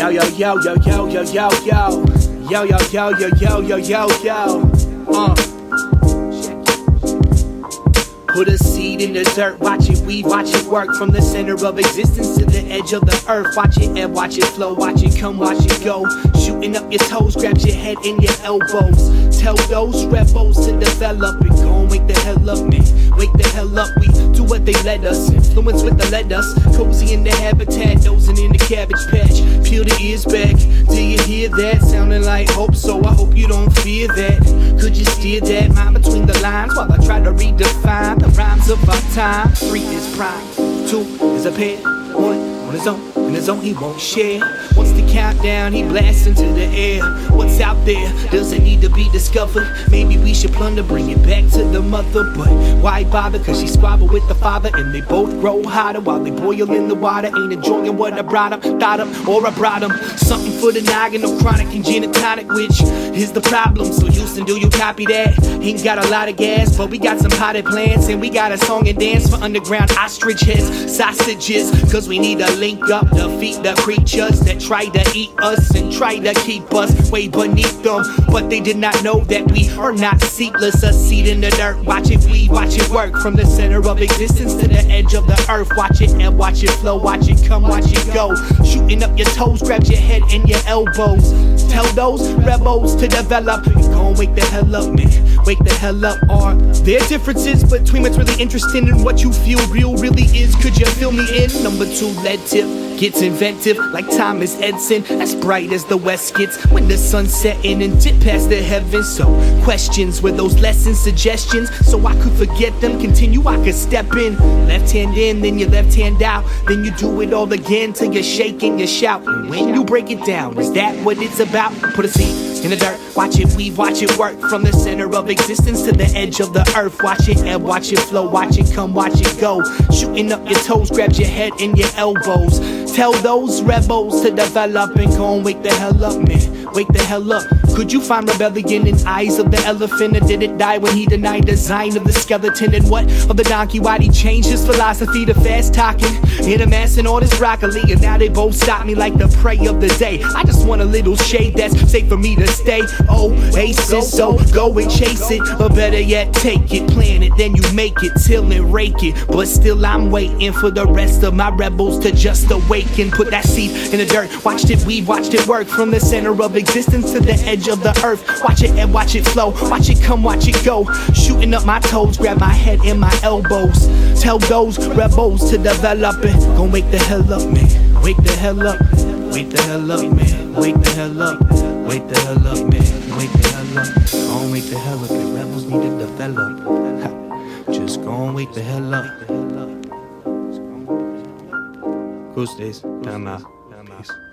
Yo yo yo yo yo yo yo yo. Yo yo yo yo yo yo yo yo. Put a seed in the dirt, watch it weave, watch it work. From the center of existence to the edge of the earth. Watch it ebb, watch it flow, watch it come, watch it go. Shooting up your toes, grab your head and your elbows. Tell those rebels to develop and go and wake the hell up, man. Wake the hell up, we do what they let us. Influence what they let us. Cozy in the habitat, dozing in the cabbage patch. Peel the ears back, do you hear that? Sounding like hope, so I hope you don't fear that. Could you steer that mind between the lines while I try to redefine the rhymes of our time? 3 is prime, 2 is a pair, 1 on his own, and his own he won't share. Once the countdown, he blasts into the air. What's out there doesn't need to be discovered. Maybe we should plunder, bring it back to the mother. But why bother, cause she squabbled with the father, and they both grow hotter while they boil in the water. Ain't enjoying what I brought up, thought up, or I brought them. Something for the noggin, no chronic and gin and tonic, which is the problem. So Houston, do you copy that? Ain't got a lot of gas, but we got some potted plants, and we got a song and dance for underground ostrich heads, sausages. Cause we need to link up, defeat the creatures that try to eat us and try to keep us way beneath them. But they did not know that we are not seedless. A seed in the dirt, watch it weave, watch it work. From the center of existence to the edge of the earth. Watch it ebb, watch it flow, watch it come, watch it go. Shooting up your toes, grab your head and your elbows. Tell those rebels to develop and go and wake the hell up, man. Wake the hell up. Are there differences between what's really interesting and what you feel real really is? Could you fill me in? Number 2, lead tip gets inventive like Thomas Edison, as bright as the west gets when the sun's setting and dip past the heavens. So questions were those lessons, suggestions, so I could forget them, continue, I could step in. Left hand in, then your left hand out, then you do it all again till you're shaking, you shout. And when you break it down, is that what it's about? Put a seed in the dirt, watch it weave, watch it work. From the center of existence to the edge of the earth. Watch it ebb, watch it flow, watch it come, watch it go. Shooting up your toes, grab your head and your elbows. Tell those rebels to develop and go and wake the hell up, man. Wake the hell up. Could you find rebellion in eyes of the elephant? Or did it die when he denied design of the skeleton? And what of the donkey? Why'd he change his philosophy to fast talking? Hit him ass and all this broccoli, and now they both stop me like the prey of the day. I just want a little shade that's safe for me to stay. Oh, aces, so go and chase it. Or better yet, take it, plan it, then you make it, till and rake it. But still I'm waiting for the rest of my rebels to just awaken. Put that seed in the dirt, watched it weave, watched it work. From the center of existence to the edge of the earth. Watch it ebb, watch it flow, watch it come, watch it go. Shooting up my toes, grab my head and my elbows. Tell those rebels to develop it. Gon' wake the hell up, man. Wake the hell up. Wake the hell up, man. Wake the hell up. Wake the hell up, man. Wake the hell up. Gon' wake the hell up. The rebels need to develop. Just gon' wake the hell up. Cool days. Time out.